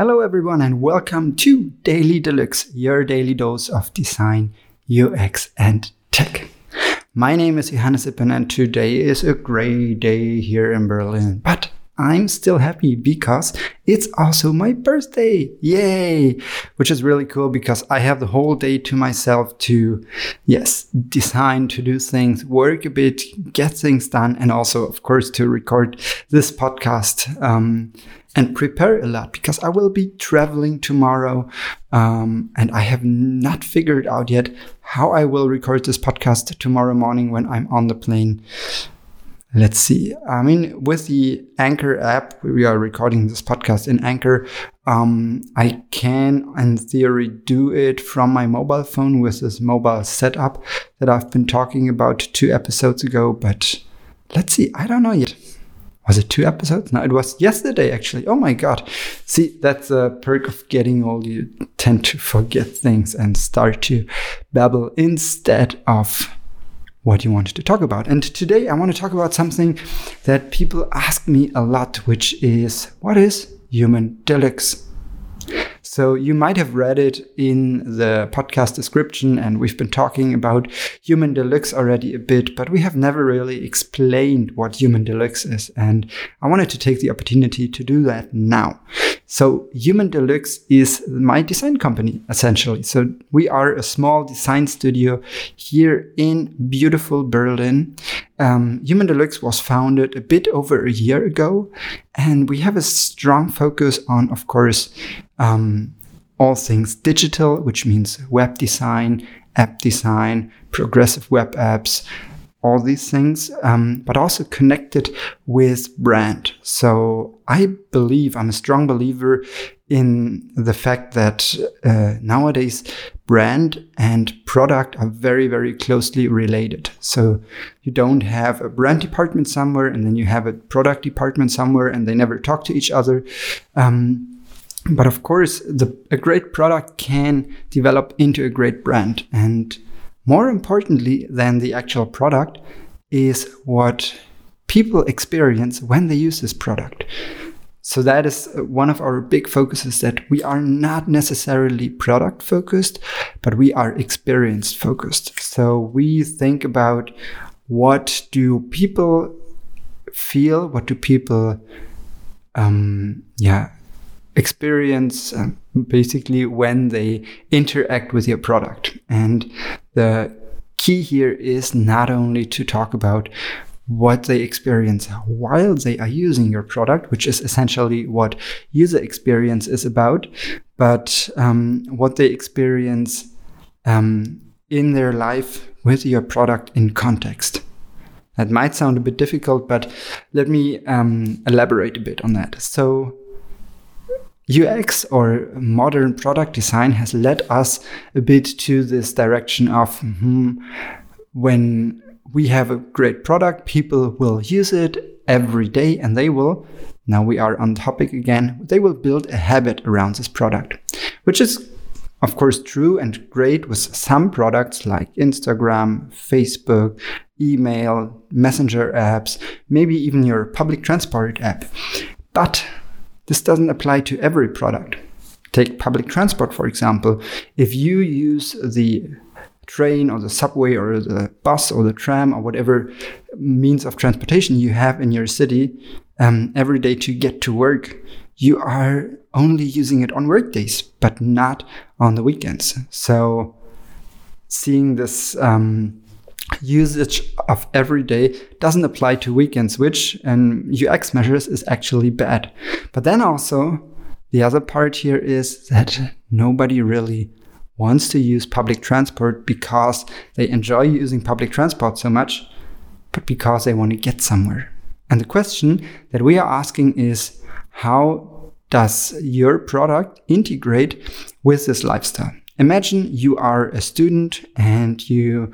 Hello everyone and welcome to Daily Deluxe, your daily dose of design, UX and tech. My name is Johannes Eppen and today is a gray day here in Berlin, but I'm still happy because it's also my birthday, yay! Which is really cool because I have the whole day to myself to, design, to do things, work a bit, get things done, and also, of course, to record this podcast and prepare a lot because I will be traveling tomorrow and I have not figured out yet how I will record this podcast tomorrow morning when I'm on the plane. Let's see. I mean, with the Anchor app, we are recording this podcast in Anchor. I can, in theory, do it from my mobile phone with this mobile setup that I've been talking about 2 episodes ago. But let's see. I don't know yet. Was it 2 episodes? No, it was yesterday, actually. Oh, my God. See, that's a perk of getting old. You tend to forget things and start to babble instead of what you wanted to talk about. And today I want to talk about something that people ask me a lot, which is, what is Human Deluxe? So you might have read it in the podcast description, and we've been talking about Human Deluxe already a bit, but we have never really explained what Human Deluxe is. And I wanted to take the opportunity to do that now. So Human Deluxe is my design company, essentially. So we are a small design studio here in beautiful Berlin. Human Deluxe was founded a bit over a year ago, and we have a strong focus on, of course, all things digital, which means web design, app design, progressive web apps, all these things, but also connected with brand. So I'm a strong believer in the fact that nowadays brand and product are very, very closely related. So you don't have a brand department somewhere and then you have a product department somewhere and they never talk to each other. But of course, a great product can develop into a great brand. And more importantly than the actual product is what people experience when they use this product. So that is one of our big focuses, that we are not necessarily product focused, but we are experience focused. So we think about, what do people feel? What do people experience basically when they interact with your product? And the key here is not only to talk about what they experience while they are using your product, which is essentially what user experience is about, but what they experience in their life with your product in context. That might sound a bit difficult, but let me elaborate a bit on that. So UX or modern product design has led us a bit to this direction of when we have a great product, people will use it every day and now we are on topic again, they will build a habit around this product, which is of course true and great with some products like Instagram, Facebook, email, messenger apps, maybe even your public transport app. But this doesn't apply to every product. Take public transport, for example. If you use the train or the subway or the bus or the tram or whatever means of transportation you have in your city every day to get to work, you are only using it on work days, but not on the weekends. So seeing this usage of every day doesn't apply to weekends, which in UX measures is actually bad. But then also the other part here is that nobody really wants to use public transport because they enjoy using public transport so much, but because they want to get somewhere. And the question that we are asking is, how does your product integrate with this lifestyle? Imagine you are a student and you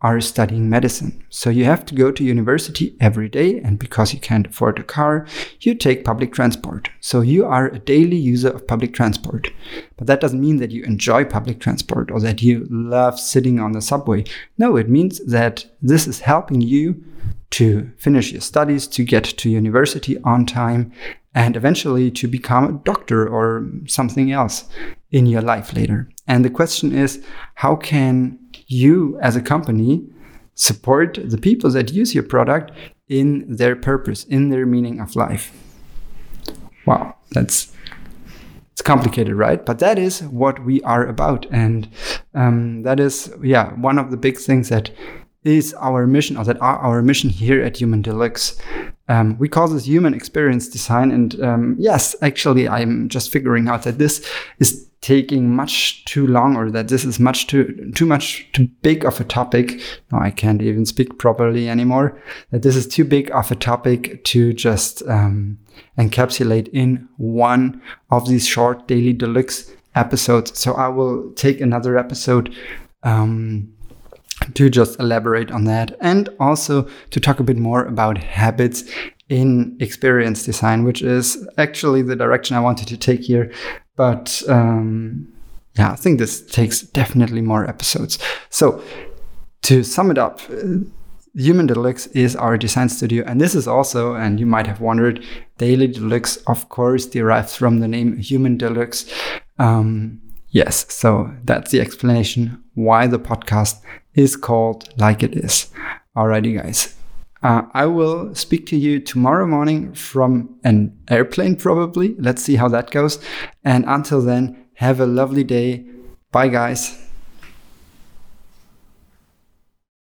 are studying medicine. So you have to go to university every day, and because you can't afford a car, you take public transport. So you are a daily user of public transport. But that doesn't mean that you enjoy public transport or that you love sitting on the subway. No, it means that this is helping you to finish your studies, to get to university on time, and eventually to become a doctor or something else in your life later. And the question is, how can you as a company support the people that use your product in their purpose, in their meaning of life? Wow, it's complicated, right? But that is what we are about. And that is, one of the big things that is our mission, or that are our mission here at Human Deluxe. We call this human experience design. And yes, actually, I'm just figuring out that this is taking much too long, or that this is too big of a topic. No, I can't even speak properly anymore. That this is too big of a topic to just encapsulate in one of these short Daily Deluxe episodes. So I will take another episode to just elaborate on that, and also to talk a bit more about habits in experience design, which is actually the direction I wanted to take here. But I think this takes definitely more episodes. So to sum it up, Human Deluxe is our design studio, and this is also, and you might have wondered, Daily Deluxe, of course, derives from the name Human Deluxe. Yes, so that's the explanation why the podcast is called like it is. Alrighty, guys. I will speak to you tomorrow morning from an airplane, probably. Let's see how that goes. And until then, have a lovely day. Bye, guys.